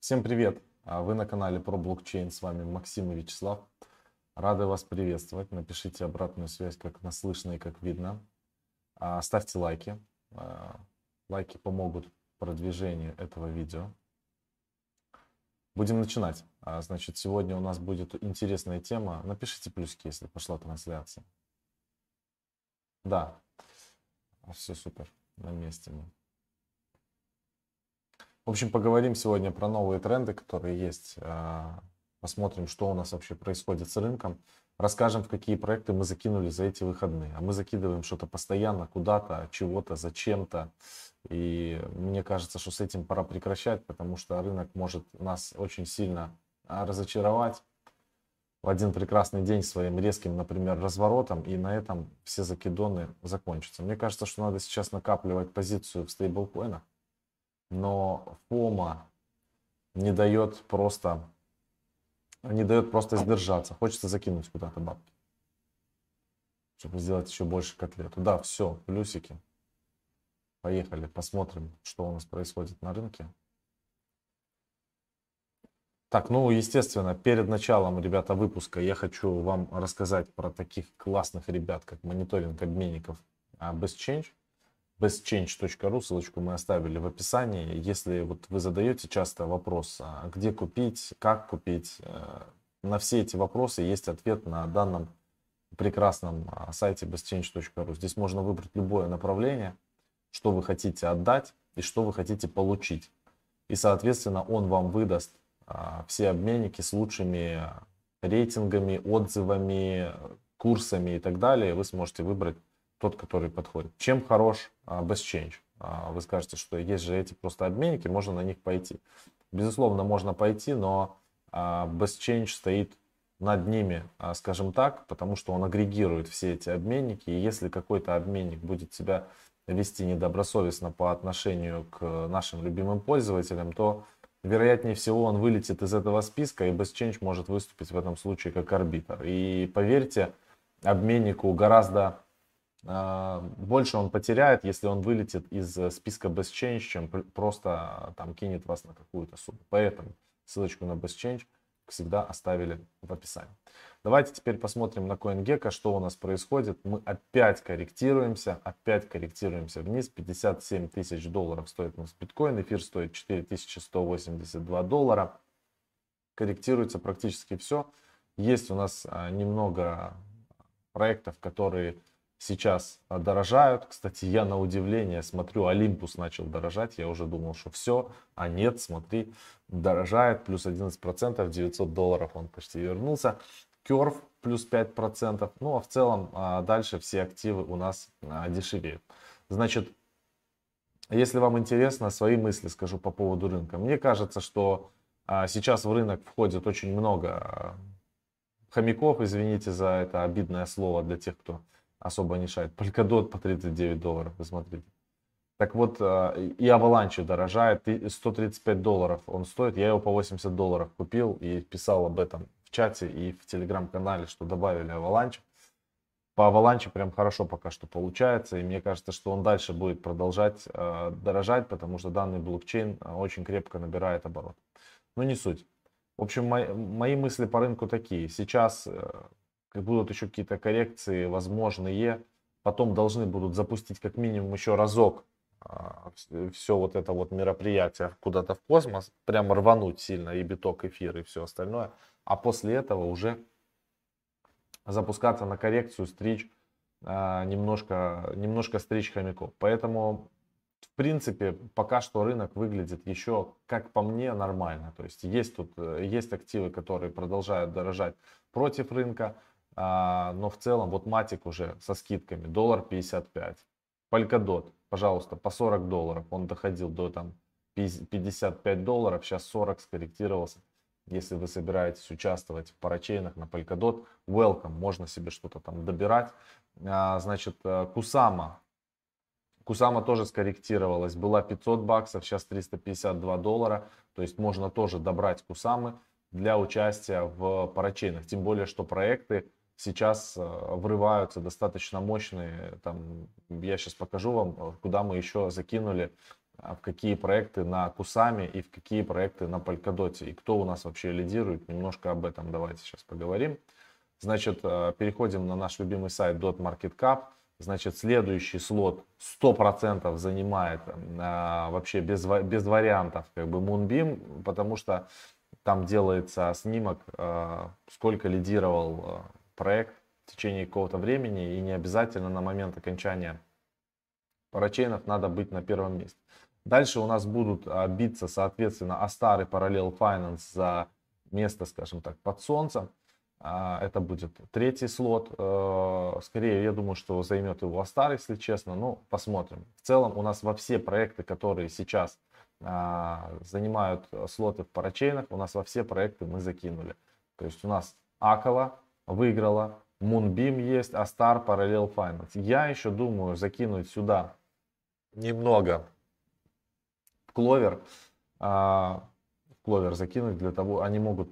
Всем привет! Вы на канале Pro Blockchain, с вами Максим и Вячеслав. Рады вас приветствовать. Напишите обратную связь, как нас слышно и как видно. Ставьте лайки. Лайки помогут в продвижении этого видео. Будем начинать. Значит, сегодня у нас будет интересная тема. Напишите плюсики, если пошла трансляция. Да, все супер, на месте мы. В общем, поговорим сегодня про новые тренды, которые есть. Посмотрим, что у нас вообще происходит с рынком. Расскажем, в какие проекты мы закинули за эти выходные. А мы закидываем что-то постоянно, куда-то, чего-то, зачем-то. И мне кажется, что с этим пора прекращать, потому что рынок может нас очень сильно разочаровать в один прекрасный день своим резким, например, разворотом, и на этом все закидоны закончатся. Мне кажется, что надо сейчас накапливать позицию в стейблкоинах. Но ФОМА не дает просто сдержаться. Хочется закинуть куда-то бабки, чтобы сделать еще больше котлету. Да, все, плюсики. Поехали, посмотрим, что у нас происходит на рынке. Так, ну, естественно, перед началом, ребята, выпуска я хочу вам рассказать про таких классных ребят, как мониторинг обменников BestChange. bestchange.ru, ссылочку мы оставили в описании. Если вот вы задаете часто вопрос, где купить, как купить, на все эти вопросы есть ответ на данном прекрасном сайте bestchange.ru. Здесь можно выбрать любое направление, что вы хотите отдать и что вы хотите получить. И, соответственно, он вам выдаст все обменники с лучшими рейтингами, отзывами, курсами и так далее. Вы сможете выбрать тот, который подходит. Чем хорош BestChange? Вы скажете, что есть же эти просто обменники, можно на них пойти. Безусловно, можно пойти, но BestChange стоит над ними, скажем так, потому что он агрегирует все эти обменники. И если какой-то обменник будет себя вести недобросовестно по отношению к нашим любимым пользователям, то вероятнее всего он вылетит из этого списка, и BestChange может выступить в этом случае как арбитр. И поверьте, обменнику гораздо больше он потеряет, если он вылетит из списка BestChange, чем просто там кинет вас на какую-то сумму. Поэтому ссылочку на BestChange всегда оставили в описании. Давайте теперь посмотрим на CoinGecko, что у нас происходит. Мы опять корректируемся вниз. 57 тысяч долларов стоит у нас биткоин, эфир стоит 4182 доллара. Корректируется практически все. Есть у нас немного проектов, которые сейчас дорожают. Кстати, я на удивление смотрю, Олимпус начал дорожать. Я уже думал, что все, а нет, смотри, дорожает. Плюс 11%, 900 долларов он почти вернулся. Керв плюс 5%. Ну, а в целом дальше все активы у нас дешевеют. Значит, если вам интересно, свои мысли скажу по поводу рынка. Мне кажется, что сейчас в рынок входит очень много хомяков. Извините за это обидное слово для тех, кто особо не шарит. Polkadot по 39 долларов, посмотрите. Так вот, и Avalanche дорожает, 135 долларов он стоит. Я его по 80 долларов купил и писал об этом в чате и в телеграм-канале, что добавили Avalanche. По Avalanche прям хорошо пока что получается, и мне кажется, что он дальше будет продолжать дорожать, потому что данный блокчейн очень крепко набирает оборот. Но не суть. В общем, мои мысли по рынку такие. Сейчас будут еще какие-то коррекции возможные, потом должны будут запустить как минимум еще разок все вот это вот мероприятие куда-то в космос, прямо рвануть сильно и биток, эфир и все остальное, а после этого уже запускаться на коррекцию, стричь немножко стричь хомяков. Поэтому в принципе пока что рынок выглядит еще, как по мне, нормально. То есть есть активы, которые продолжают дорожать против рынка. Но в целом, вот Матик уже со скидками, $1.55. Polkadot, пожалуйста, по 40 долларов. Он доходил до там 55 долларов, сейчас 40 скорректировался. Если вы собираетесь участвовать в парачейнах на Polkadot, welcome, можно себе что-то там добирать. Значит, Kusama. Kusama тоже скорректировалась, была 500 баксов, сейчас 352 доллара. То есть можно тоже добрать Кусамы для участия в парачейнах. Тем более, что проекты сейчас врываются достаточно мощные. Там, я сейчас покажу вам, куда мы еще закинули в какие проекты на Кусаме и в какие проекты на Полкадоте. И кто у нас вообще лидирует, немножко об этом давайте сейчас поговорим. Значит, переходим на наш любимый сайт .marketcap. Значит, следующий слот 100% занимает вообще без вариантов как бы Moonbeam, потому что там делается снимок, сколько лидировал проект в течение какого-то времени, и не обязательно на момент окончания парачейнов надо быть на первом месте. Дальше у нас будут биться, соответственно, Astar и Parallel Finance за место, скажем так, под солнцем. Это будет третий слот. Скорее, я думаю, что займет его Astar, если честно. Ну, посмотрим. В целом, у нас во все проекты, которые сейчас занимают слоты в парачейнах, у нас во все проекты мы закинули. То есть у нас Акала выиграла, Moonbeam есть, Astar, Parallel Finance. Я еще думаю закинуть сюда немного Clover. Clover закинуть, для того, они могут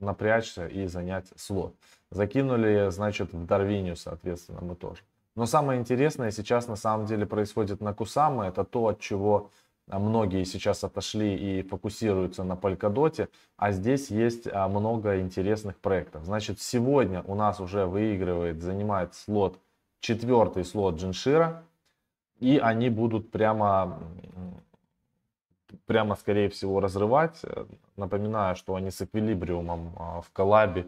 напрячься и занять слот. Закинули, значит, в Дарвинию, соответственно, мы тоже. Но самое интересное сейчас на самом деле происходит на Кусама. Это то, от чего многие сейчас отошли и фокусируются на Полкадоте. А здесь есть много интересных проектов. Значит, сегодня у нас уже выигрывает, занимает слот, четвертый слот Джиншира. И они будут прямо, скорее всего, разрывать. Напоминаю, что они с Эквилибриумом в коллабе.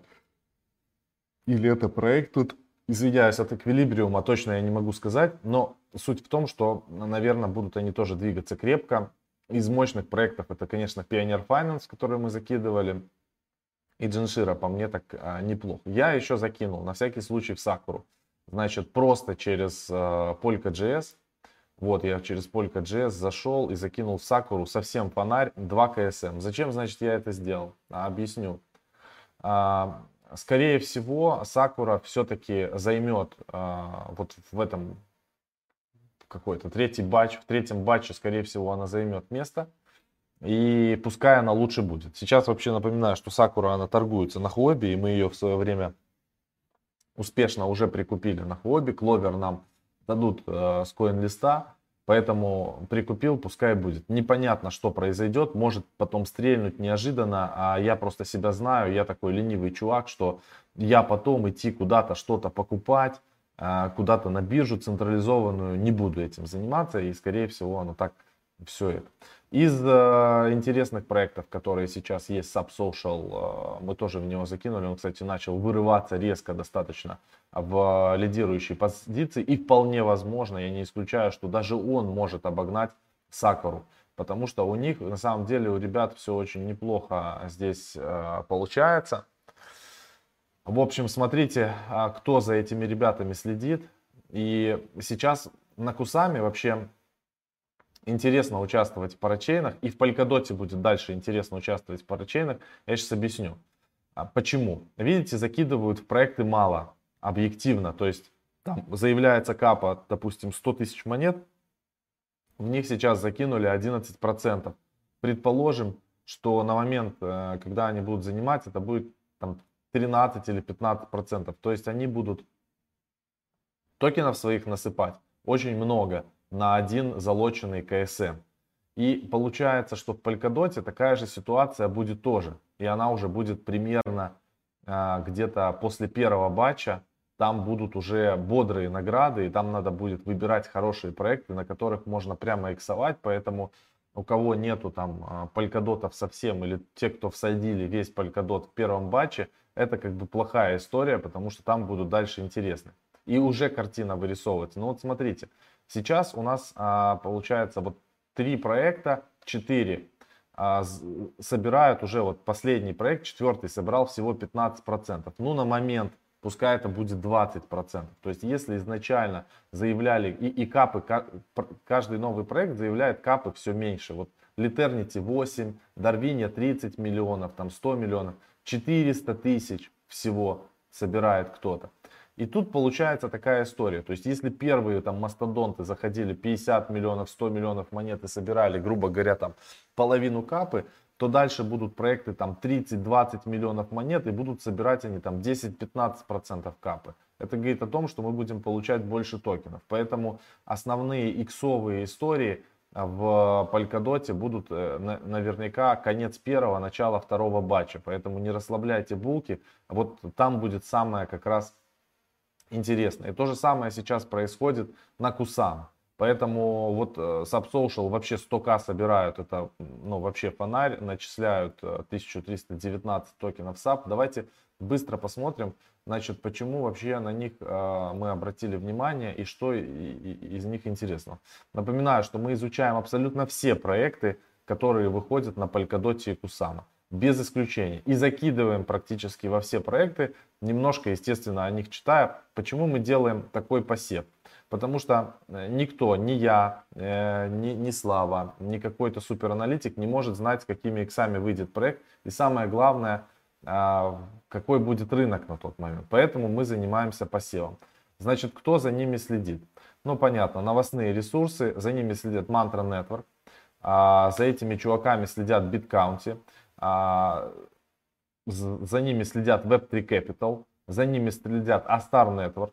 Или это проект тут, извиняюсь, от Эквилибриума, точно я не могу сказать. Но суть в том, что, наверное, будут они тоже двигаться крепко. Из мощных проектов это, конечно, Pioneer Finance, который мы закидывали. И Джиншира, по мне, так неплохо. Я еще закинул, на всякий случай, в Сакуру. Значит, просто через Polka.js. Вот, я через Polka.js зашел и закинул в Сакуру совсем фонарь 2 КСМ. Зачем, значит, я это сделал? Объясню. Скорее всего, Сакура все-таки займет вот в этом какой-то третий батч. В третьем батче, скорее всего, она займет место. И пускай она лучше будет. Сейчас вообще напоминаю, что Сакура, она торгуется на Хобби. И мы ее в свое время успешно уже прикупили на Хобби. Кловер нам дадут с коин-листа, поэтому прикупил, пускай будет. Непонятно, что произойдет, может потом стрельнуть неожиданно, а я просто себя знаю, я такой ленивый чувак, что я потом идти куда-то что-то покупать, куда-то на биржу централизованную, не буду этим заниматься, и скорее всего оно так все это. Из интересных проектов, которые сейчас есть, Subsocial, мы тоже в него закинули. Он, кстати, начал вырываться резко достаточно в лидирующей позиции. И вполне возможно, я не исключаю, что даже он может обогнать Сакуру. Потому что у них, на самом деле, у ребят все очень неплохо здесь получается. В общем, смотрите, кто за этими ребятами следит. И сейчас на Кусаме вообще интересно участвовать в парачейнах, и в Полкадоте будет дальше интересно участвовать в парачейнах. Я сейчас объясню, почему. Видите, закидывают в проекты мало, объективно. То есть там заявляется капа, допустим, 100 тысяч монет. В них сейчас закинули 11%. Предположим, что на момент, когда они будут занимать, это будет там 13 или 15%. То есть они будут токенов своих насыпать очень много на один залоченный КСМ. И получается, что в Полкадоте такая же ситуация будет тоже. И она уже будет примерно где-то после первого батча. Там будут уже бодрые награды, и там надо будет выбирать хорошие проекты, на которых можно прямо иксовать. Поэтому у кого нету там Полкадотов совсем, или те, кто всадили весь Полкадот в первом батче, это как бы плохая история, потому что там будут дальше интересны. И уже картина вырисовывается. Ну вот смотрите. Сейчас у нас получается вот 3 проекта, 4 собирают уже, вот последний проект, 4-й, собрал всего 15%. Ну, на момент, пускай это будет 20%. То есть, если изначально заявляли, и капы, каждый новый проект заявляет капы все меньше. Вот Литернити 8, Дарвиния 30 миллионов, там 100 миллионов, 400 тысяч всего собирает кто-то. И тут получается такая история. То есть, если первые там мастодонты заходили 50 миллионов, 100 миллионов монет и собирали, грубо говоря, там половину капы, то дальше будут проекты там 30-20 миллионов монет и будут собирать они там 10-15% капы. Это говорит о том, что мы будем получать больше токенов. Поэтому основные иксовые истории в Polkadot будут наверняка конец первого, начало второго батча. Поэтому не расслабляйте булки. Вот там будет самое как раз интересное. И то же самое сейчас происходит на Кусама. Поэтому вот Subsocial вообще 100К собирают, это ну, вообще фонарь, начисляют 1319 токенов SAP. Давайте быстро посмотрим, значит, почему вообще на них мы обратили внимание и что из них интересно. Напоминаю, что мы изучаем абсолютно все проекты, которые выходят на Polkadot и Kusama, без исключения. И закидываем практически во все проекты, немножко, естественно, о них читая. Почему мы делаем такой посев? Потому что никто, ни я, ни Слава, ни какой-то супераналитик не может знать, какими иксами выйдет проект. И самое главное, какой будет рынок на тот момент. Поэтому мы занимаемся посевом. Значит, кто за ними следит? Ну, понятно, новостные ресурсы, за ними следят Mantra Network. За этими чуваками следят BitCounty. За ними следят Web3 Capital. За ними следят Astar Network,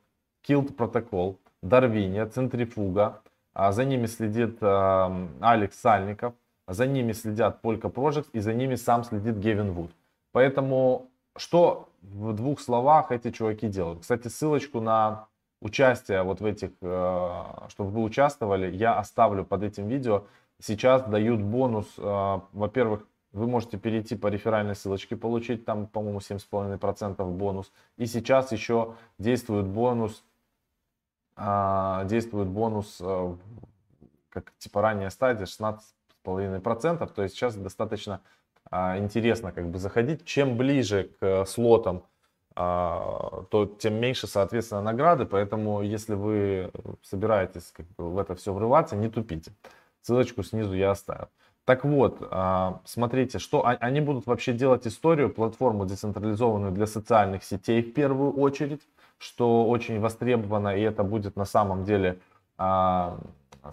Kilt Protocol, Дарвиния, Центрифуга, за ними следит Алекс Сальников, за ними следят Polka Projects и за ними сам следит Гевин Вуд. Поэтому что в двух словах эти чуваки делают? Кстати, ссылочку на участие вот в этих, чтобы вы участвовали, я оставлю под этим видео. Сейчас дают бонус, во-первых, вы можете перейти по реферальной ссылочке, получить там, по-моему, 7,5% бонус. И сейчас еще действует бонус, как типа ранняя стадия, 16,5%. То есть сейчас достаточно интересно как бы заходить. Чем ближе к слотам, то тем меньше, соответственно, награды. Поэтому, если вы собираетесь как бы в это все врываться, не тупите. Ссылочку снизу я оставил. Так вот, смотрите, что они будут вообще делать историю, платформу децентрализованную для социальных сетей в первую очередь, что очень востребовано, и это будет на самом деле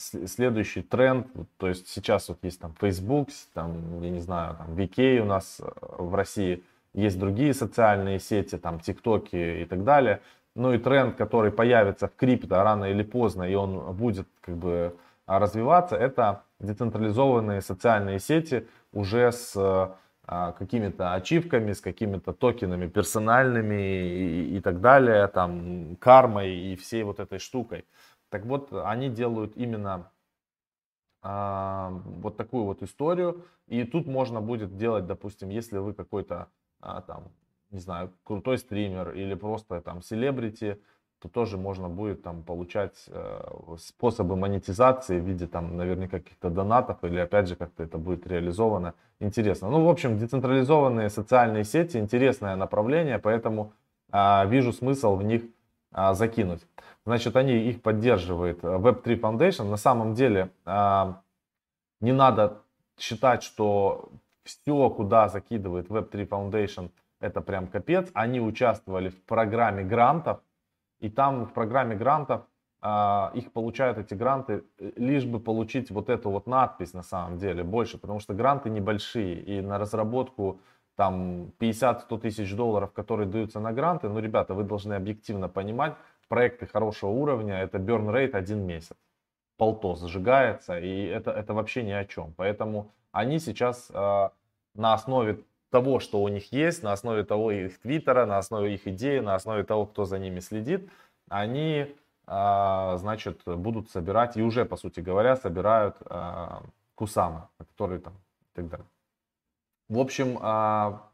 следующий тренд. То есть сейчас вот есть там Facebook, там, я не знаю, там VK у нас в России, есть другие социальные сети, там TikTok и так далее. Ну и тренд, который появится в крипто рано или поздно, и он будет как бы развиваться, это децентрализованные социальные сети уже с какими-то ачивками, с какими-то токенами персональными и так далее, там кармой и всей вот этой штукой. Так вот, они делают именно вот такую вот историю. И тут можно будет делать, допустим, если вы какой-то там, не знаю, крутой стример или просто там селебрити, то тоже можно будет там получать способы монетизации в виде там наверняка каких-то донатов или опять же как-то это будет реализовано. Интересно. Ну, в общем, децентрализованные социальные сети, интересное направление, поэтому вижу смысл в них закинуть. Значит, они их поддерживают. Web3 Foundation. На самом деле не надо считать, что все, куда закидывает Web3 Foundation, это прям капец. Они участвовали в программе грантов. И там в программе грантов их получают эти гранты, лишь бы получить вот эту вот надпись на самом деле больше, потому что гранты небольшие. И на разработку там 50-100 тысяч долларов, которые даются на гранты, ну, ребята, вы должны объективно понимать, проекты хорошего уровня, это burn rate 1 месяц. Полто сжигается, и это вообще ни о чем. Поэтому они сейчас на основе того, что у них есть, на основе того их твиттера, на основе их идеи, на основе того, кто за ними следит, они, значит, будут собирать, и уже, по сути говоря, собирают Кусама, которые там, и так далее. В общем,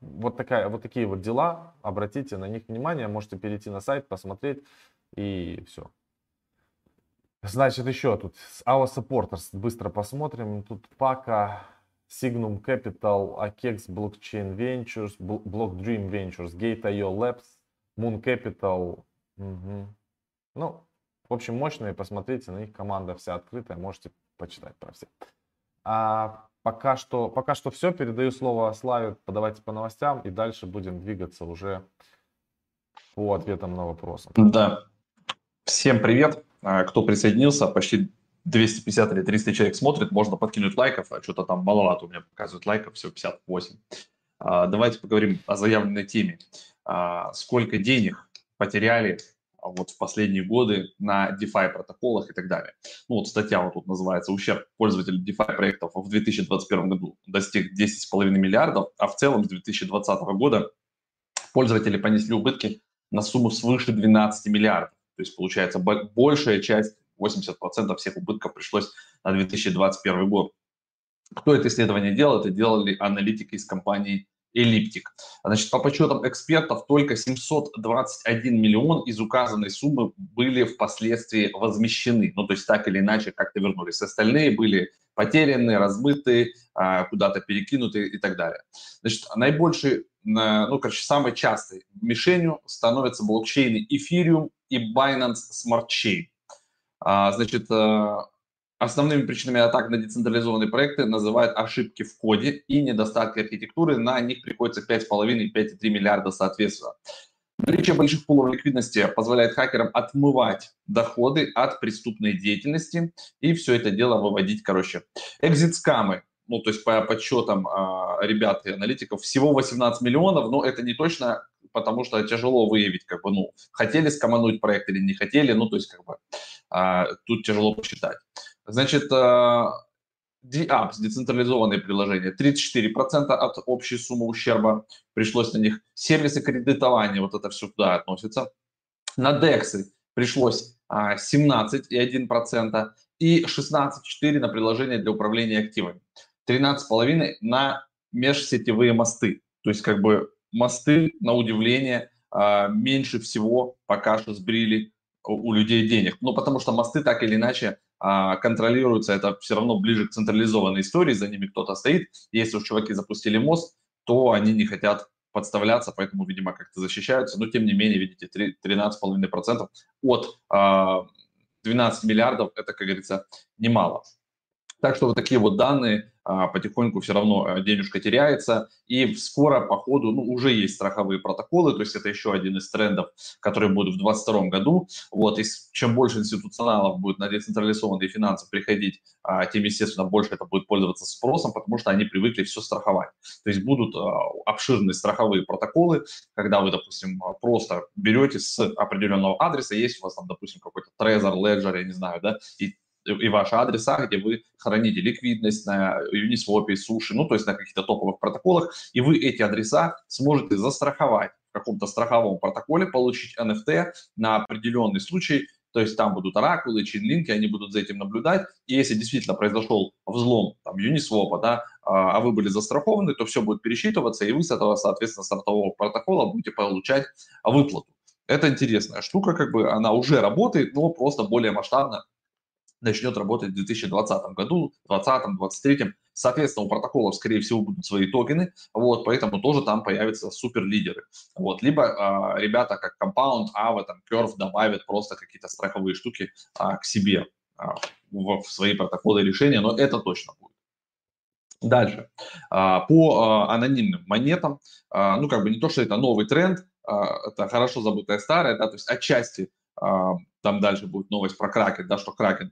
вот такие вот дела, обратите на них внимание, можете перейти на сайт, посмотреть, и все. Значит, еще тут Our Supporters, быстро посмотрим, тут пока... Signum Capital, Akex Blockchain Ventures, Block Dream Ventures, Gate.io Labs, Moon Capital. Угу. Ну, в общем, мощные. Посмотрите, на них команда вся открытая. Можете почитать про все. Пока что все. Передаю слово Славе. Подавайте по новостям. И дальше будем двигаться уже по ответам на вопросы. Да. Всем привет. Кто присоединился, почти 250 или 300 человек смотрит, можно подкинуть лайков, а что-то там маловато у меня показывают лайков, всего 58. Давайте поговорим о заявленной теме. Сколько денег потеряли вот в последние годы на DeFi протоколах и так далее. Ну вот статья вот тут называется «Ущерб пользователей DeFi проектов в 2021 году достиг 10,5 миллиардов, а в целом с 2020 года пользователи понесли убытки на сумму свыше 12 миллиардов». То есть, получается, большая часть, 80% всех убытков пришлось на 2021 год. Кто это исследование делал? Это делали аналитики из компании «Эллиптик». Значит, по подсчетам экспертов, только 721 миллион из указанной суммы были впоследствии возмещены. Ну, то есть так или иначе как-то вернулись. Остальные были потеряны, размыты, куда-то перекинуты и так далее. Значит, наибольшей, ну, короче, самой частой мишенью становятся блокчейны Ethereum и Binance Smart Chain. Значит, основными причинами атак на децентрализованные проекты называют ошибки в коде и недостатки архитектуры. На них приходится 5,5 и 5,3 миллиарда соответственно. Наличие больших пулов ликвидности позволяет хакерам отмывать доходы от преступной деятельности и все это дело выводить, короче. Экзит-скамы, ну, то есть по подсчетам ребят и аналитиков, всего 18 миллионов, но это не точно, потому что тяжело выявить, как бы, ну, хотели скомануть проект или не хотели, ну, то есть, как бы, тут тяжело посчитать. Значит, DApps, децентрализованные приложения, 34% от общей суммы ущерба пришлось на них. Сервисы кредитования, вот это все туда относится. На DEX пришлось 17,1% и 16,4% на приложения для управления активами. 13,5% на межсетевые мосты. То есть, как бы, мосты, на удивление, меньше всего пока что сбрили у людей денег. Ну, потому что мосты так или иначе контролируются, это все равно ближе к централизованной истории, за ними кто-то стоит. Если уж чуваки запустили мост, то они не хотят подставляться, поэтому, видимо, как-то защищаются. Но, тем не менее, видите, 13,5% от 12 миллиардов, это, как говорится, немало. Так что вот такие вот данные, потихоньку все равно денежка теряется, и скоро, по ходу, ну, уже есть страховые протоколы, то есть это еще один из трендов, который будет в 2022 году. Вот, и чем больше институционалов будет на децентрализованные финансы приходить, тем, естественно, больше это будет пользоваться спросом, потому что они привыкли все страховать. То есть будут обширные страховые протоколы, когда вы, допустим, просто берете с определенного адреса, есть у вас там, допустим, какой-то Trezor, Ledger, я не знаю, да, и ваши адреса, где вы храните ликвидность на Uniswap, Sushi, ну, то есть на каких-то топовых протоколах, и вы эти адреса сможете застраховать в каком-то страховом протоколе, получить NFT на определенный случай, то есть там будут оракулы, чейнлинки, они будут за этим наблюдать, и если действительно произошел взлом там Uniswap, да, а вы были застрахованы, то все будет пересчитываться, и вы с этого, соответственно, страхового протокола будете получать выплату. Это интересная штука, как бы она уже работает, но просто более масштабно начнет работать в 2020 году, 2020, 2023. Соответственно, у протоколов, скорее всего, будут свои токены, вот, поэтому тоже там появятся суперлидеры. Вот, либо ребята, как Compound, Ava, там, Curve добавят просто какие-то страховые штуки к себе в свои протоколы решения, но это точно будет. Дальше. По анонимным монетам, ну, как бы не то, что это новый тренд, это хорошо забытое старое, да, то есть отчасти там дальше будет новость про Kraken, да, что Kraken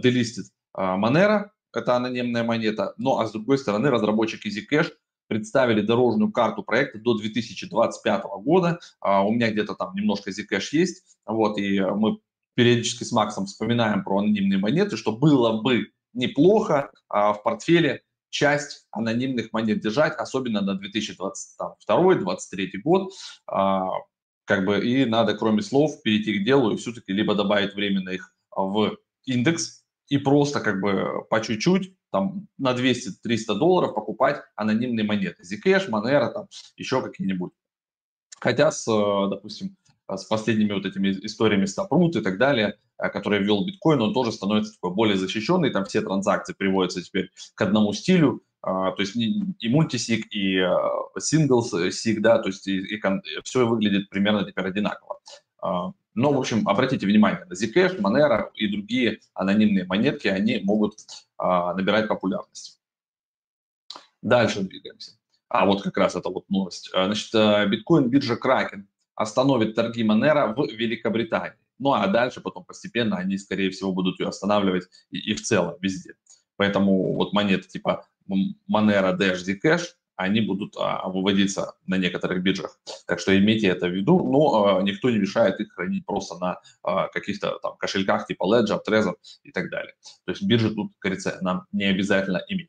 делистит Monero, это анонимная монета, но, а с другой стороны, разработчики Zcash представили дорожную карту проекта до 2025 года, у меня где-то там немножко Zcash есть, вот, и мы периодически с Максом вспоминаем про анонимные монеты, что было бы неплохо в портфеле часть анонимных монет держать, особенно на 2022-2023 год, как бы, и надо, кроме слов, перейти к делу и все-таки либо добавить временно их в индекс и просто, как бы, по чуть-чуть, там, на $200–300 покупать анонимные монеты. Zcash, Monero, там, еще какие-нибудь. Хотя, допустим, с последними вот этими историями с Taproot и так далее, которые ввел биткоин, он тоже становится такой более защищенный, там все транзакции приводятся теперь к одному стилю. То есть и мультисиг, и синглсиг, да, то есть и все выглядит примерно теперь одинаково. Но, в общем, обратите внимание, Zcash, Monero и другие анонимные монетки, они могут набирать популярность. Дальше двигаемся. А вот как раз это вот новость. Значит, биткоин-биржа Kraken остановит торги Monero в Великобритании. Ну, а дальше потом постепенно они, скорее всего, будут ее останавливать и в целом везде. Поэтому вот монеты типа Monero, Dash, Zcash, они будут выводиться на некоторых биржах. Так что имейте это в виду, но никто не мешает их хранить просто на каких-то там кошельках типа Ledger, Trezor и так далее. То есть биржи тут, кажется, нам не обязательно иметь.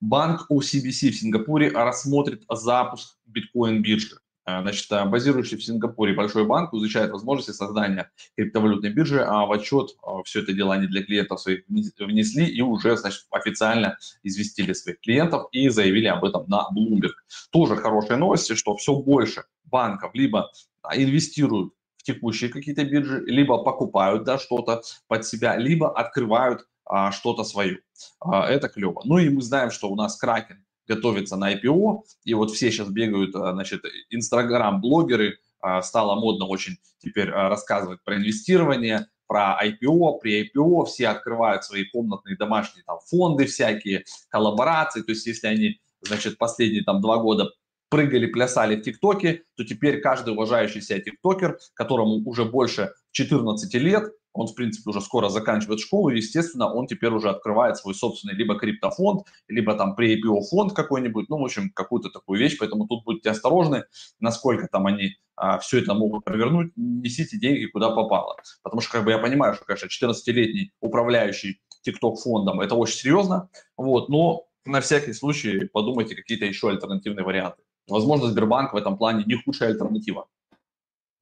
Банк OCBC в Сингапуре рассмотрит запуск биткоин-биржи. Значит, базирующий в Сингапуре большой банк изучает возможности создания криптовалютной биржи, а в отчет все это дело они для клиентов своих внесли и уже, значит, официально известили своих клиентов и заявили об этом на Bloomberg. Тоже хорошие новости, что все больше банков либо инвестируют в текущие какие-то биржи, либо покупают, да, что-то под себя, либо открывают что-то свое. Это клево. Ну и мы знаем, что у нас Kraken готовится на IPO, и вот все сейчас бегают, значит, инстаграм-блогеры, стало модно очень теперь рассказывать про инвестирование, про IPO, при IPO все открывают свои комнатные домашние там фонды всякие, коллаборации, то есть если они, значит, последние там 2 года прыгали, плясали в ТикТоке, то теперь каждый уважающий себя тиктокер, которому уже больше 14 лет, он, в принципе, уже скоро заканчивает школу, и, естественно, он теперь уже открывает свой собственный либо криптофонд, либо там pre-IPO фонд какой-нибудь, ну, в общем, какую-то такую вещь, поэтому тут будьте осторожны, насколько там они все это могут провернуть, несите деньги куда попало, потому что, как бы, я понимаю, что, конечно, 14-летний управляющий TikTok-фондом, это очень серьезно, вот, но на всякий случай подумайте какие-то еще альтернативные варианты. Возможно, Сбербанк в этом плане не худшая альтернатива.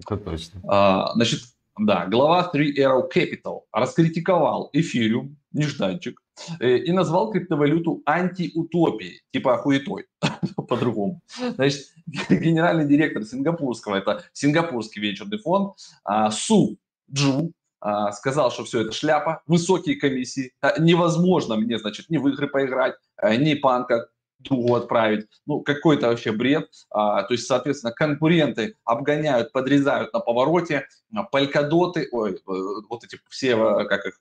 Это точно. Значит, да, глава Three Arrow Capital раскритиковал эфириум, нежданчик, и назвал криптовалюту антиутопией, типа хуетой, по-другому. Значит, генеральный директор сингапурского, это сингапурский вечерный фонд, Su Zhu, сказал, что все это шляпа, высокие комиссии, невозможно мне, значит, ни в игры поиграть, ни панка другу отправить, ну, какой-то вообще бред, то есть, соответственно, конкуренты обгоняют, подрезают на повороте, полькадоты, ой, вот эти все, как их,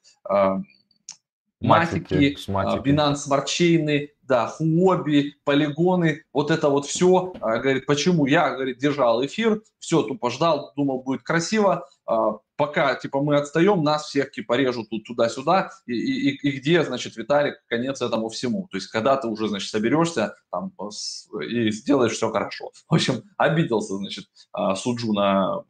матики, Binance Smart Chain, да, Huobi, Polygon, вот это вот все, говорит, почему я, говорит, держал эфир, все, тупо ждал, думал, будет красиво, пока, типа, мы отстаем, нас всех, типа, режут тут туда-сюда, и где, значит, Виталик, конец этому всему, то есть, когда ты уже, значит, соберешься там и сделаешь все хорошо. В общем, обиделся, значит, Su Zhu на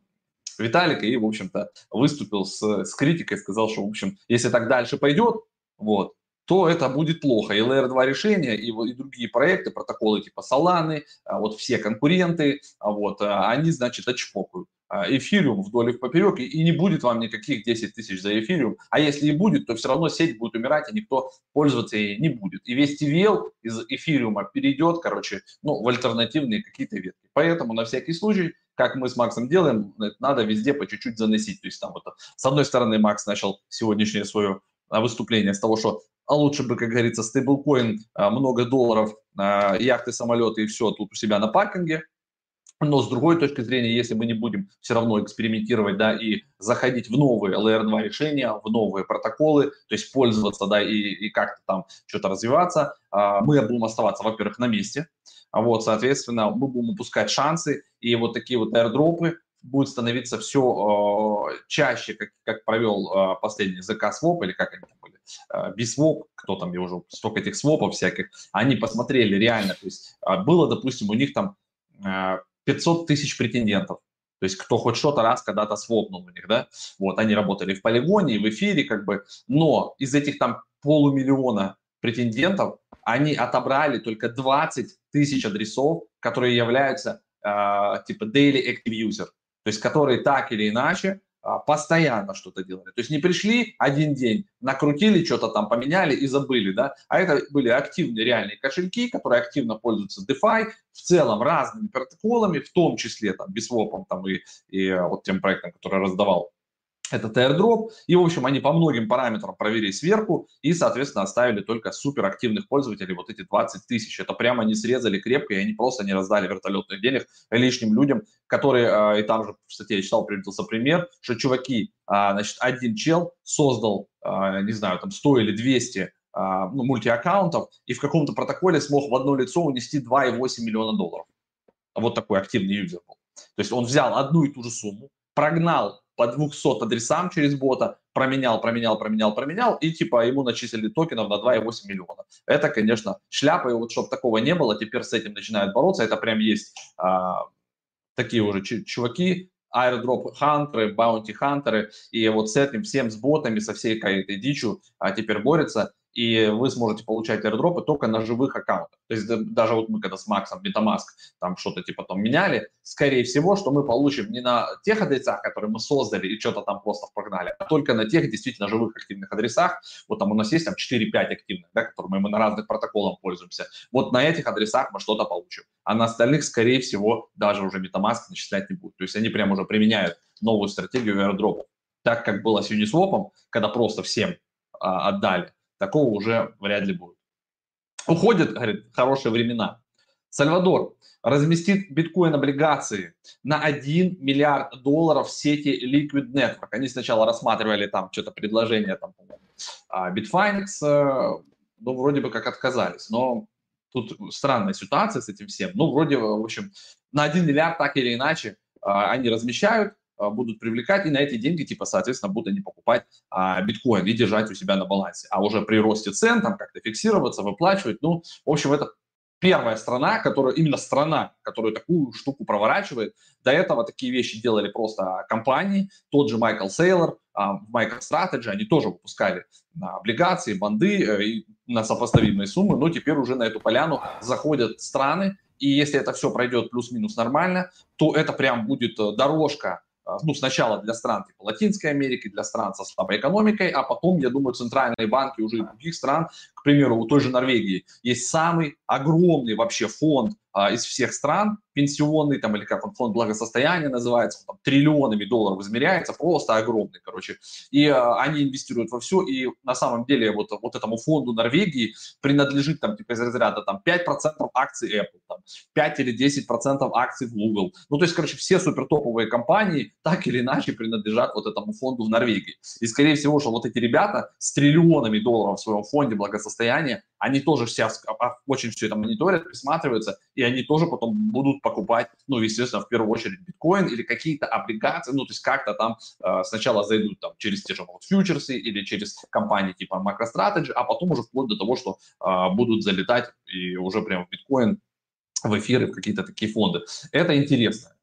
Виталика и, в общем-то, выступил с критикой, сказал, что, в общем, если так дальше пойдет, вот, то это будет плохо. И Layer 2 решения, и другие проекты, протоколы типа Solana, вот все конкуренты, вот, они, значит, очпокают эфириум вдоль и поперек, и не будет вам никаких 10 тысяч за эфириум, а если и будет, то все равно сеть будет умирать, и никто пользоваться ей не будет. И весь TVL из эфириума перейдет, короче, ну, в альтернативные какие-то ветки. Поэтому на всякий случай, как мы с Максом делаем, надо везде по чуть-чуть заносить. То есть там вот, с одной стороны, Макс начал сегодняшнее свое выступление с того, что лучше бы, как говорится, стейблкоин, много долларов, яхты, самолеты и все тут у себя на паркинге. Но с другой точки зрения, если мы не будем все равно экспериментировать, да, и заходить в новые Layer 2 решения, в новые протоколы, то есть пользоваться, да, и как-то там что-то развиваться, мы будем оставаться, во-первых, на месте, вот, соответственно, мы будем упускать шансы, и вот такие вот аирдропы будет становиться все чаще, как провел последний Zcash, или как они там были, BSwap, кто там, я уже столько этих свопов всяких, они посмотрели реально, то есть было, допустим, у них там 500 тысяч претендентов, то есть кто хоть что-то раз когда-то свопнул у них, да, вот, они работали в полигоне, в эфире, как бы, но из этих там полумиллиона претендентов они отобрали только 20 тысяч адресов, которые являются типа daily active user, то есть которые так или иначе постоянно что-то делали. То есть не пришли один день, накрутили, что-то там поменяли и забыли, да, а это были активные реальные кошельки, которые активно пользуются DeFi, в целом разными протоколами, в том числе там BSwap там, и вот тем проектом, который раздавал этот airdrop, и, в общем, они по многим параметрам провели сверку и, соответственно, оставили только суперактивных пользователей, вот эти 20 тысяч. Это прямо они срезали крепко, и они просто не раздали вертолетных денег лишним людям, которые, и там же, кстати, я читал, приводился пример, что, чуваки, значит, один чел создал, не знаю, там 100 или 200 мультиаккаунтов и в каком-то протоколе смог в одно лицо унести $2,8 миллиона. Вот такой активный юзер был. То есть он взял одну и ту же сумму, прогнал по 200 адресам через бота, променял, и типа ему начислили токенов на 2,8 миллиона. Это, конечно, шляпа, и вот чтобы такого не было, теперь с этим начинают бороться, это прям есть такие уже чуваки, аирдроп-хантеры, баунти-хантеры, и вот с этим всем, с ботами, со всей этой дичью теперь борются, и вы сможете получать аирдропы только на живых аккаунтах. То есть даже вот мы когда с Максом MetaMask там что-то типа там меняли, скорее всего, что мы получим не на тех адресах, которые мы создали и что-то там просто прогнали, а только на тех действительно живых активных адресах. Вот там у нас есть там 4-5 активных, да, которыми мы на разных протоколах пользуемся. Вот на этих адресах мы что-то получим. А на остальных, скорее всего, даже уже MetaMask начислять не будет. То есть они прям уже применяют новую стратегию аирдропов. Так как было с Uniswap, когда просто всем отдали. Такого уже вряд ли будет. Уходят, говорит, хорошие времена. Сальвадор разместит биткоин-облигации на 1 миллиард долларов в сети Liquid Network. Они сначала рассматривали там что-то предложение, там, Bitfinex, ну, вроде бы как отказались. Но тут странная ситуация с этим всем. Ну, вроде, в общем, на 1 миллиард так или иначе они размещают, будут привлекать, и на эти деньги, типа, соответственно, будут они покупать биткоин и держать у себя на балансе. А уже при росте цен там как-то фиксироваться, выплачивать. Ну, в общем, это первая страна, которая такую штуку проворачивает. До этого такие вещи делали просто компании. Тот же Майкл Сейлор, MicroStrategy, они тоже выпускали на облигации, банды на сопоставимые суммы, но теперь уже на эту поляну заходят страны, и если это все пройдет плюс-минус нормально, то это прям будет дорожка. Ну, сначала для стран типа Латинской Америки, для стран со слабой экономикой, а потом, я думаю, центральные банки уже других стран, к примеру, у той же Норвегии есть самый огромный вообще фонд из всех стран, пенсионный там, или как он, фонд благосостояния называется, он там триллионами долларов измеряется, просто огромный, короче. И они инвестируют во все, и на самом деле вот этому фонду Норвегии принадлежит там типа из разряда там 5% акций Apple, там, 5 или 10% акций Google. Ну, то есть, короче, все супертоповые компании так или иначе принадлежат вот этому фонду в Норвегии. И, скорее всего, что вот эти ребята с триллионами долларов в своем фонде благосостояния, они тоже сейчас очень все это мониторят, присматриваются, и они тоже потом будут покупать, ну, естественно, в первую очередь биткоин или какие-то облигации, ну, то есть как-то там сначала зайдут там через те же вот фьючерсы или через компании типа MicroStrategy, а потом уже вплоть до того, что будут залетать и уже прямо в биткоин, в эфиры, в какие-то такие фонды. Это интересная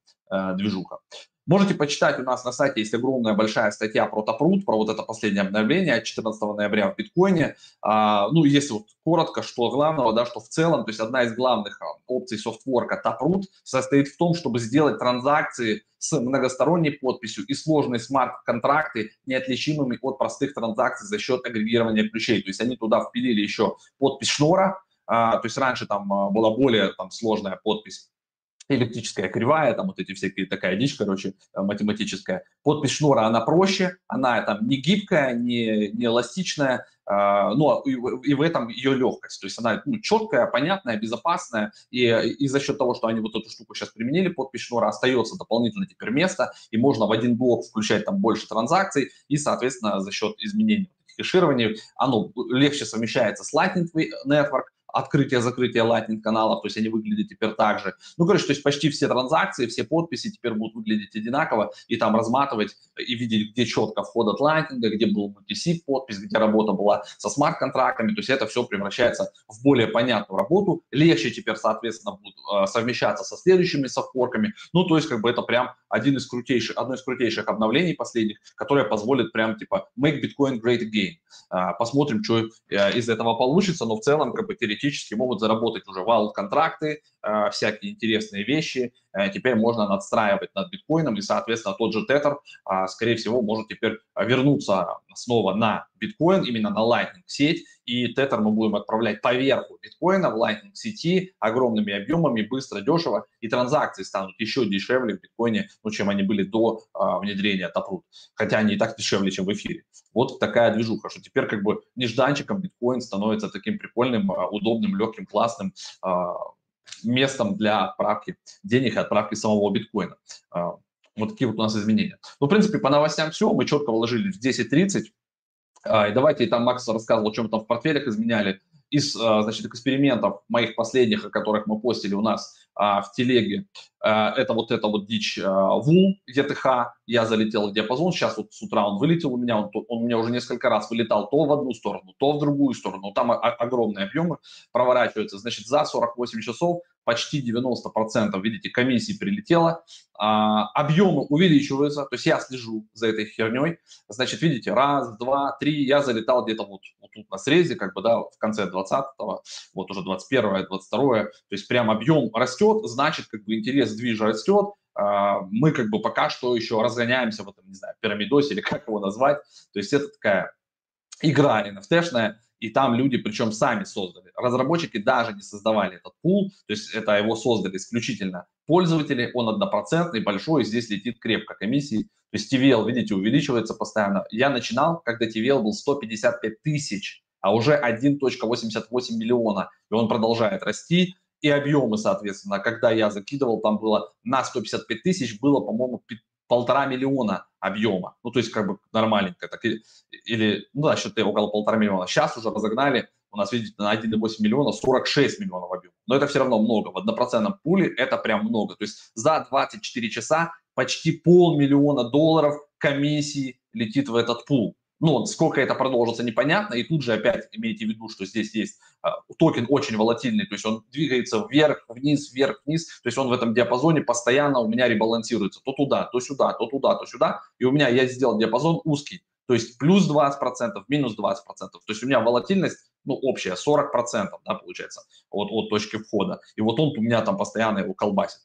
движуха. Можете почитать, у нас на сайте есть огромная большая статья про Taproot, про вот это последнее обновление 14 ноября в биткоине. Ну, если вот коротко, что главного, да, что в целом, то есть одна из главных опций софтворка Taproot состоит в том, чтобы сделать транзакции с многосторонней подписью и сложные смарт-контракты неотличимыми от простых транзакций за счет агрегирования ключей. То есть они туда впилили еще подпись шнура, то есть раньше там была более там сложная подпись, эллиптическая кривая, там вот эти всякие такая дичь, короче, математическая. Подпись шнура, она проще, она там не гибкая, не эластичная, ну, и в этом ее легкость. То есть она, ну, четкая, понятная, безопасная, и за счет того, что они вот эту штуку сейчас применили, подпись шнура, остается дополнительно теперь место, и можно в один блок включать там больше транзакций, и, соответственно, за счет изменений кэширования оно легче совмещается с Lightning Network, открытие-закрытие Lightning-каналов, то есть они выглядят теперь так же. Ну, короче, то есть почти все транзакции, все подписи теперь будут выглядеть одинаково, и там разматывать и видеть, где четко вход от Lightning, где был мультисиг подпись, где работа была со смарт-контрактами, то есть это все превращается в более понятную работу, легче теперь, соответственно, будут совмещаться со следующими софтворками, ну, то есть как бы это прям одно из крутейших обновлений последних, которое позволит прям типа make Bitcoin great again. Посмотрим, что из этого получится, но в целом как бы теоретически могут заработать уже валют-контракты, всякие интересные вещи. Теперь можно надстраивать над биткоином, и, соответственно, тот же тетер, скорее всего, может теперь вернуться снова на биткоин, именно на Lightning-сеть, и тетер мы будем отправлять поверху биткоина в Lightning-сети огромными объемами, быстро, дешево, и транзакции станут еще дешевле в биткоине, ну, чем они были до внедрения Taproot, хотя они и так дешевле, чем в эфире. Вот такая движуха, что теперь как бы нежданчиком биткоин становится таким прикольным, удобным, легким, классным местом для отправки денег и отправки самого биткоина. Вот такие вот у нас изменения. Ну, в принципе, по новостям все. Мы четко вложили в 10:30. И давайте, и там Макс рассказывал, о чем там в портфелях изменяли. из, значит, экспериментов моих последних, о которых мы постили у нас в телеге, это вот дичь Ву, ETH, я залетел в диапазон, сейчас вот с утра он вылетел у меня, он у меня уже несколько раз вылетал то в одну сторону, то в другую сторону, там огромные объемы проворачиваются, значит, за 48 часов почти 90%, видите, комиссии прилетело, объемы увеличиваются, то есть я слежу за этой херней, значит, видите, раз, два, три, я залетал где-то вот тут на срезе, как бы, да, в конце 20-го, вот уже 21-е, 22-е, то есть прям объем растет, значит, как бы интерес движа растет, мы как бы пока что еще разгоняемся в этом, не знаю, пирамидосе или как его назвать, то есть это такая игра NFT-шная, и там люди, причем сами создали. Разработчики даже не создавали этот пул, то есть это его создали исключительно пользователи, он однопроцентный, большой, здесь летит крепко комиссии. То есть TVL, видите, увеличивается постоянно. Я начинал, когда TVL был 155 тысяч, а уже 1.88 миллиона, и он продолжает расти. И объемы, соответственно, когда я закидывал, там было на 155 тысяч, было, по-моему, 1,5 миллиона объема, ну, то есть как бы нормальненько, так, или, ну, да, считай, около 1,5 миллиона. Сейчас уже разогнали, у нас, видите, на 1,8 миллиона 46 миллионов объема, но это все равно много, в однопроцентном пуле это прям много, то есть за 24 часа почти $500 000 комиссии летит в этот пул. Ну, сколько это продолжится, непонятно, и тут же опять имейте в виду, что здесь есть токен очень волатильный, то есть он двигается вверх-вниз, вверх-вниз, то есть он в этом диапазоне постоянно у меня ребалансируется то туда, то сюда, то туда, то сюда, и у меня я сделал диапазон узкий, то есть плюс 20%, минус 20%, то есть у меня волатильность, ну, общая 40%, да, получается, от точки входа, и вот он у меня там постоянно его колбасит.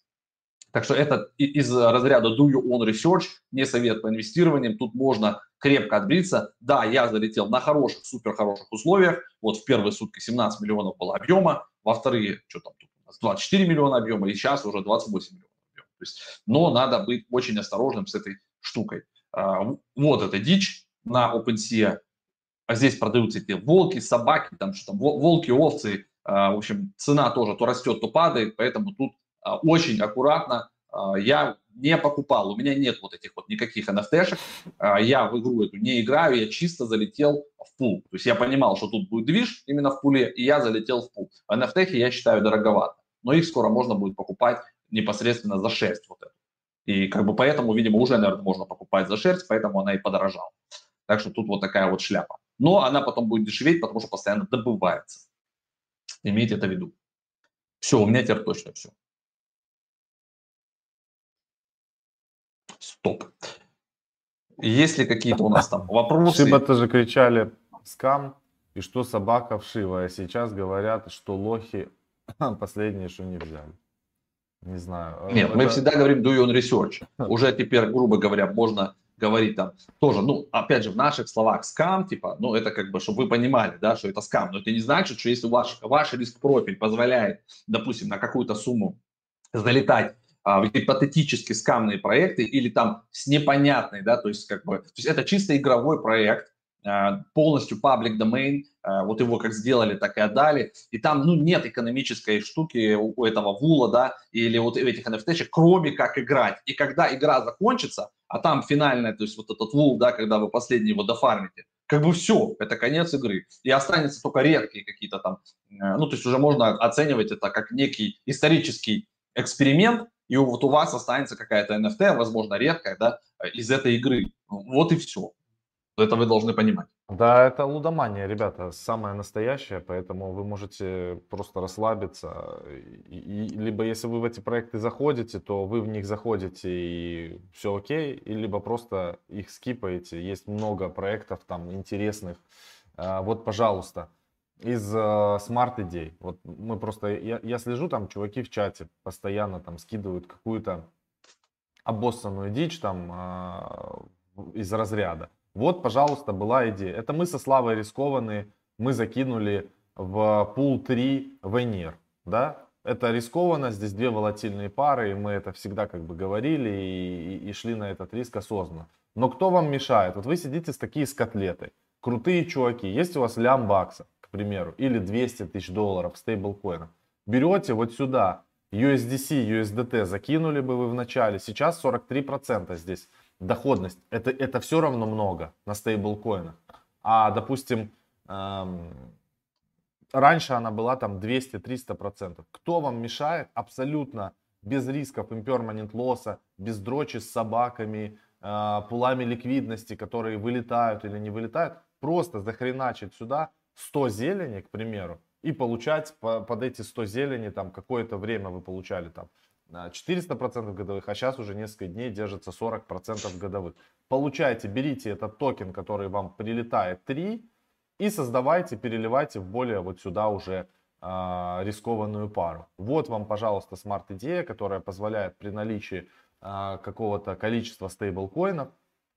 Так что это из разряда do your own research, не совет по инвестированиям, тут можно крепко отбриться. Да, я залетел на хороших, супер хороших условиях, вот в первые сутки 17 миллионов было объема, во вторые, что там тут у нас, 24 миллиона объема, и сейчас уже 28 миллионов объема. То есть, но надо быть очень осторожным с этой штукой. Вот эта дичь на OpenSea, а здесь продаются эти волки, собаки, там что там, волки, овцы, в общем, цена тоже то растет, то падает, поэтому тут очень аккуратно. Я не покупал, у меня нет вот этих вот никаких NFT-шек, я в игру эту не играю, я чисто залетел в пул. То есть я понимал, что тут будет движ именно в пуле, и я залетел в пул. NFT-хи я считаю дороговато, но их скоро можно будет покупать непосредственно за шерсть вот эту. И как бы поэтому, видимо, уже, наверное, можно покупать за шерсть, поэтому она и подорожала. Так что тут вот такая вот шляпа. Но она потом будет дешеветь, потому что постоянно добывается. Имейте это в виду. Все, у меня теперь точно все. Стоп. Есть ли какие-то у нас там вопросы? Шиба-то же кричали скам, и что собака вшивая. А сейчас говорят, что лохи последние еще не взяли. Не знаю. Нет, это... мы всегда говорим do your own research. Уже теперь, грубо говоря, можно говорить там тоже, ну, опять же, в наших словах скам, типа, ну, это как бы, чтобы вы понимали, да, что это скам. Но это не значит, что если ваш риск-профиль позволяет, допустим, на какую-то сумму залетать в гипотетически скамные проекты или там с непонятной, да, то есть как бы, то есть это чисто игровой проект, полностью public domain, вот его как сделали, так и отдали, и там, ну, нет экономической штуки у этого вула, да, или вот этих NFT-чек, кроме как играть, и когда игра закончится, а там финальная, то есть вот этот вул, да, когда вы последний его дофармите, как бы все, это конец игры. И останется только редкие какие-то там, ну, то есть уже можно оценивать это как некий исторический эксперимент, и вот у вас останется какая-то NFT, возможно, редкая, да, из этой игры. Вот и все. Это вы должны понимать. Да, это лудомания, ребята, самая настоящая, поэтому вы можете просто расслабиться. И либо если вы в эти проекты заходите, то вы в них заходите и все окей, и либо просто их скипаете. Есть много проектов там интересных. Вот, пожалуйста. Из смарт-идей. Вот мы просто, я слежу, там чуваки в чате постоянно там скидывают какую-то обоссанную дичь там из разряда. Вот, пожалуйста, была идея. Это мы со Славой рискованные, мы закинули в пул 3 Венер, да? Это рискованно, здесь две волатильные пары, и мы это всегда как бы говорили и шли на этот риск осознанно. Но кто вам мешает? Вот вы сидите с такие с котлетой, крутые чуваки, есть у вас лям баксов, к примеру, или $200 000 стейблкоина. Берете вот сюда USDC, USDT, закинули бы вы в начале, сейчас 43% здесь доходность. Это все равно много на стейблкоинах. А, допустим, Раньше она была там 200-300%. Кто вам мешает абсолютно без рисков impermanent лосса, без дрочи с собаками, пулами ликвидности, которые вылетают или не вылетают, просто захреначить сюда 100 зелени, к примеру, и получать под эти 100 зелени, там какое-то время вы получали там 400% годовых, а сейчас уже несколько дней держится 40% годовых. Получайте, берите этот токен, который вам прилетает 3, и создавайте, переливайте в более вот сюда уже рискованную пару. Вот вам, пожалуйста, смарт-идея, которая позволяет при наличии какого-то количества стейблкоинов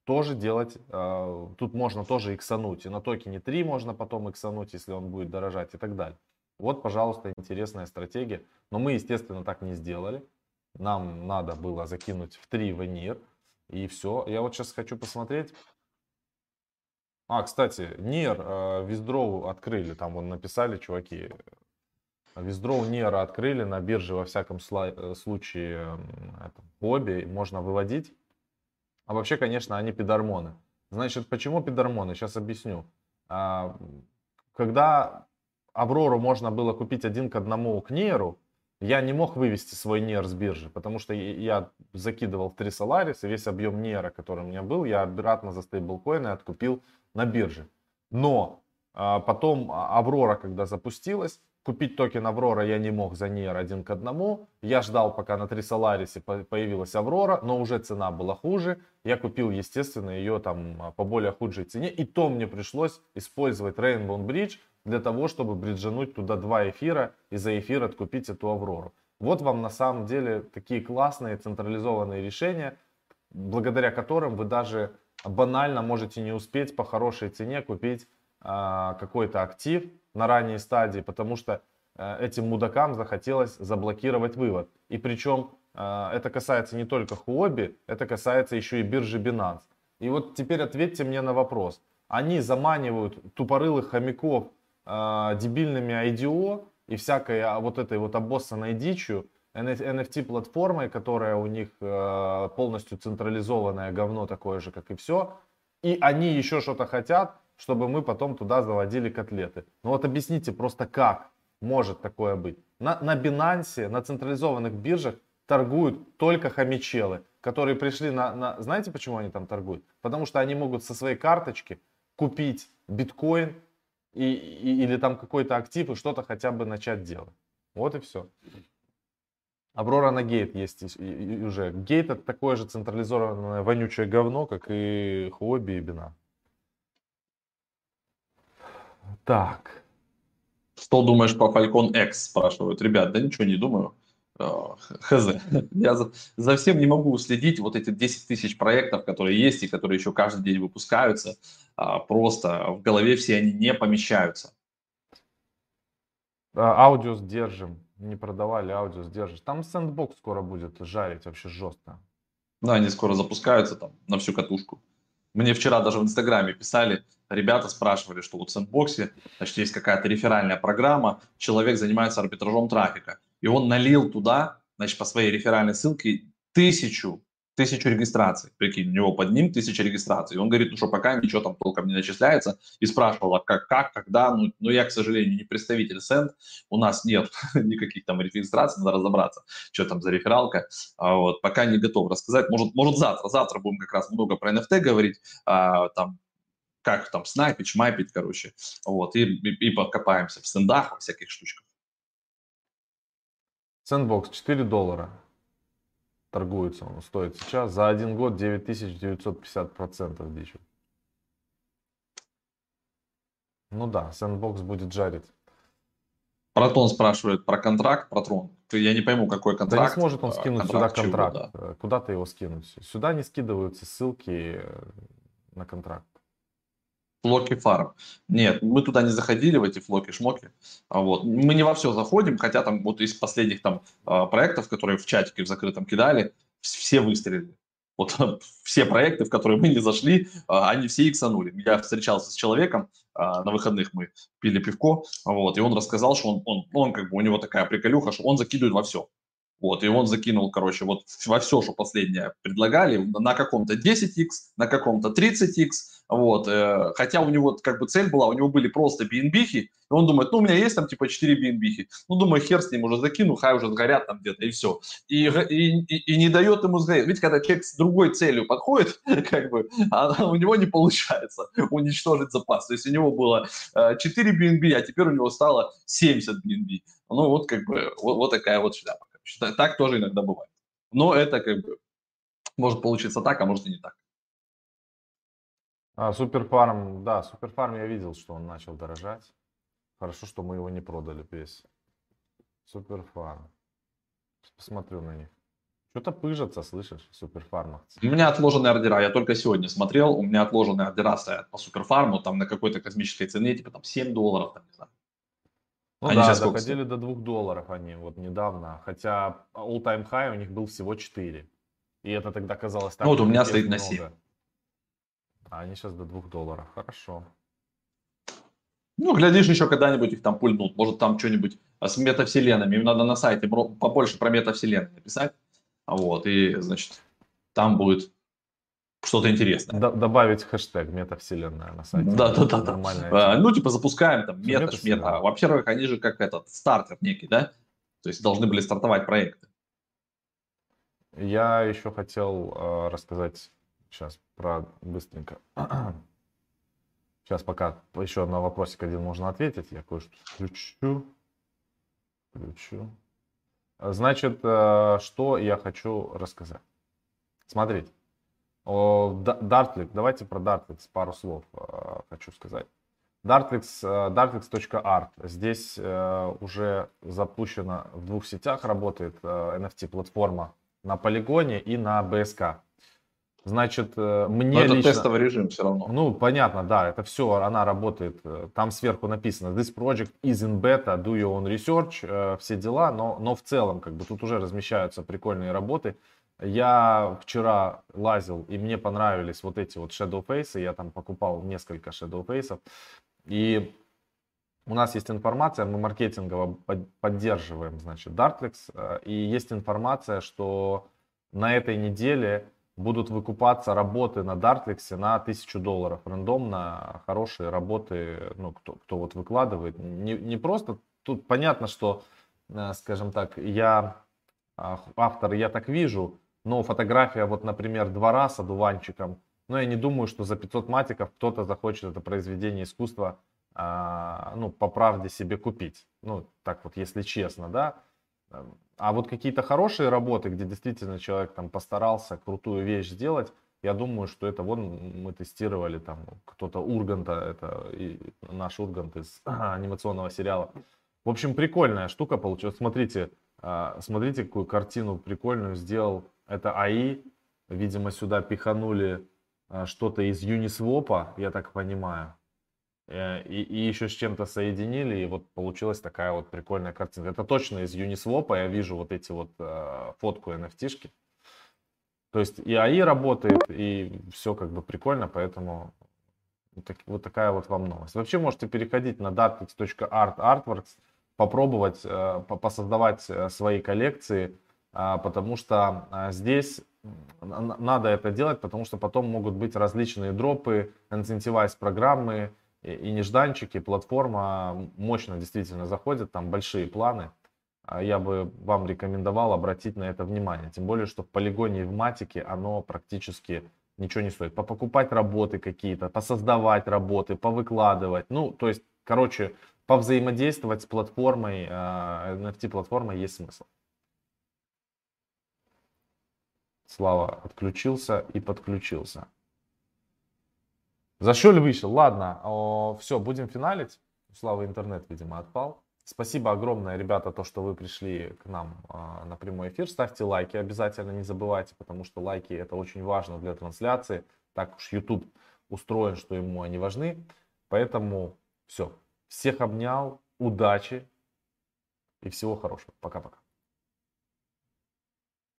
тоже делать, тут можно тоже иксануть. И на токене 3 можно потом иксануть, если он будет дорожать и так далее. Вот, пожалуйста, интересная стратегия. Но мы, естественно, так не сделали. Нам надо было закинуть в 3 венир. И все. Я вот сейчас хочу посмотреть. А, кстати, NIR Виздроу открыли. Там вон написали, чуваки. Виздроу NIR открыли на бирже, во всяком случае, Huobi. Можно выводить. А вообще, конечно, они пидармоны. Значит, почему пидармоны? Сейчас объясню. Когда Аврору можно было купить 1 к 1 к NIR, я не мог вывести свой NIR с биржи, потому что я закидывал в 3 Соларис, и весь объем NIR, который у меня был, я обратно за стейблкоины откупил на бирже. Но потом Аврора, когда запустилась, купить токен Аврора я не мог за NIR 1 к 1. Я ждал, пока на 3 Соларисе появилась Аврора, но уже цена была хуже. Я купил, естественно, ее там по более худшей цене. И то мне пришлось использовать Rainbow Bridge для того, чтобы бриджануть туда 2 эфира и за эфир откупить эту Аврору. Вот вам на самом деле такие классные централизованные решения, благодаря которым вы даже банально можете не успеть по хорошей цене купить какой-то актив на ранней стадии, потому что этим мудакам захотелось заблокировать вывод. И причем это касается не только Huobi, это касается еще и биржи Binance. И вот теперь ответьте мне на вопрос. Они заманивают тупорылых хомяков дебильными IDO и всякой вот этой вот обоссанной дичью, NFT-платформой, которая у них полностью централизованное говно такое же, как и все. И они еще что-то хотят, чтобы мы потом туда заводили котлеты. Ну вот объясните просто, как может такое быть. На Binance, на централизованных биржах торгуют только хомячелы, которые пришли на... Знаете, почему они там торгуют? Потому что они могут со своей карточки купить биткоин или там какой-то актив и что-то хотя бы начать делать. Вот и все. Аврора на Гейт есть и уже. Гейт — это такое же централизованное вонючее говно, как и Huobi и Binance. Так. Что думаешь по Falcon X, спрашивают. Ребят, да ничего не думаю. Хз. Я за всем не могу уследить. Вот эти 10 тысяч проектов, которые есть и которые еще каждый день выпускаются, просто в голове все они не помещаются. Аудио сдержим. Не продавали, аудио сдержишь. Там сэндбокс скоро будет жарить вообще жестко. Да, они скоро запускаются там на всю катушку. Мне вчера даже в Инстаграме писали, ребята спрашивали, что вот в сэндбоксе, значит, есть какая-то реферальная программа, человек занимается арбитражом трафика, и он налил туда, значит, по своей реферальной ссылке тысячу регистраций. Прикинь, у него под ним 1000 регистраций. И он говорит, ну что, пока ничего там толком не начисляется. И спрашивал, а как когда? Ну, я, к сожалению, не представитель Сент. У нас нет никаких там регистраций. Надо разобраться, что там за рефералка. Вот, пока не готов рассказать. Может завтра. Завтра будем как раз много про NFT говорить. Там, как там снайпить, шмайпить, короче. Вот, и подкопаемся в сендах, во всяких штучках. Сэндбокс, $4. Торгуется он, стоит сейчас. За 1 год 9950% дичь. Ну да, сэндбокс будет жарить. Протон спрашивает про контракт, Протрон. Я не пойму, какой контракт. Да не сможет он скинуть контракт сюда контракт. Чего, да. Куда-то его скинуть. Сюда не скидываются ссылки на контракт. Флоки фарм. Нет, мы туда не заходили, в эти флоки-шмоки. Вот. Мы не во все заходим, хотя там вот из последних там проектов, которые в чатике в закрытом кидали, все выстрелили. Вот все проекты, в которые мы не зашли, они все иксанули. Я встречался с человеком, на выходных мы пили пивко, вот, и он рассказал, что он как бы у него такая приколюха, что он закидывает во все. Вот, и он закинул, короче, вот во все, что последнее предлагали, на каком-то 10x, на каком-то 30x, вот, хотя у него как бы цель была, у него были просто BNB-хи, и он думает, ну, у меня есть там типа 4 BNB-хи, ну, думаю, хер с ним уже закину, хай уже сгорят там где-то, и все. И не дает ему сгореть. Видите, когда человек с другой целью подходит, как бы, у него не получается уничтожить запас. То есть у него было 4 BNB, а теперь у него стало 70 BNB. Ну, вот как бы, вот такая вот шляпа. Так тоже иногда бывает. Но это как бы может получиться так, а может и не так. Суперфарм, да, суперфарм я видел, что он начал дорожать. Хорошо, что мы его не продали весь. Суперфарм. Посмотрю на них. Что-то пыжатся, слышишь, суперфарма. У меня отложенные ордера, я только сегодня смотрел, у меня отложенные ордера стоят по суперфарму, там на какой-то космической цене, типа там $7, там, не знаю. Ну они да, доходили до $2 они вот недавно, хотя all-time high у них был всего 4. И это тогда казалось так. Ну вот у меня стоит много. На 7. А они сейчас до $2, хорошо. Ну, глядишь, еще когда-нибудь их там пульнут, может там что-нибудь с метавселенными, им надо на сайте побольше про метавселенные написать, вот, и, значит, там будет что-то интересное. Добавить хэштег метавселенная на сайте. Да-да-да. Ну, типа запускаем там мета. Во-первых, они же как этот стартер некий, да? То есть должны были стартовать проекты. Я еще хотел рассказать сейчас про быстренько. Сейчас пока еще на вопросик один можно ответить. Я кое-что включу. Значит, что я хочу рассказать. Смотрите. Дартлик, давайте про Дартликс пару слов хочу сказать. Dartlix.art. Здесь уже запущена в двух сетях, работает NFT-платформа на Полигоне и на БСК. Значит, мне лично... Это тестовый режим все равно. Ну, понятно, да, это все, она работает. Там сверху написано, this project is in beta, do your own research, все дела, но в целом, как бы, тут уже размещаются прикольные работы. Я вчера лазил, и мне понравились вот эти вот шэдоуфейсы. Я там покупал несколько шэдоуфейсов. И у нас есть информация, мы маркетингово поддерживаем, значит, Dartlix. И есть информация, что на этой неделе будут выкупаться работы на Dartlix на $1000. Рандомно хорошие работы, ну, кто вот выкладывает. Не просто, тут понятно, что, скажем так, я автор, я так вижу. Но фотография, вот, например, двора с одуванчиком. Но я не думаю, что за 500 матиков кто-то захочет это произведение искусства, ну, по правде себе купить. Ну, так вот, если честно, да. А вот какие-то хорошие работы, где действительно человек там постарался крутую вещь сделать, я думаю, что это вот мы тестировали там кто-то Урганта, это наш Ургант из анимационного сериала. В общем, прикольная штука получилась. Смотрите, какую картину прикольную сделал. Это АИ, видимо, сюда пиханули что-то из Uniswap, я так понимаю, и еще с чем-то соединили, и вот получилась такая вот прикольная картинка. Это точно из Uniswap, я вижу вот эти вот фотку NFT-шки. То есть и АИ работает, и все как бы прикольно, поэтому вот такая вот вам новость. Вообще можете переходить на dartix.artworks, попробовать посоздавать свои коллекции, потому что здесь надо это делать, потому что потом могут быть различные дропы, инцентивайз программы и нежданчики. Платформа мощно действительно заходит, там большие планы. Я бы вам рекомендовал обратить на это внимание. Тем более, что в Полигоне и в Матике оно практически ничего не стоит. Покупать работы какие-то, посоздавать работы, повыкладывать. Ну, то есть, короче, повзаимодействовать с платформой, NFT-платформой есть смысл. Слава отключился и подключился. Зашел вышел. Ладно, все, будем финалить. У Славы интернет, видимо, отпал. Спасибо огромное, ребята, то, что вы пришли к нам на прямой эфир. Ставьте лайки, обязательно не забывайте, потому что лайки это очень важно для трансляции. Так уж YouTube устроен, что ему они важны. Поэтому все. Всех обнял, удачи и всего хорошего. Пока-пока.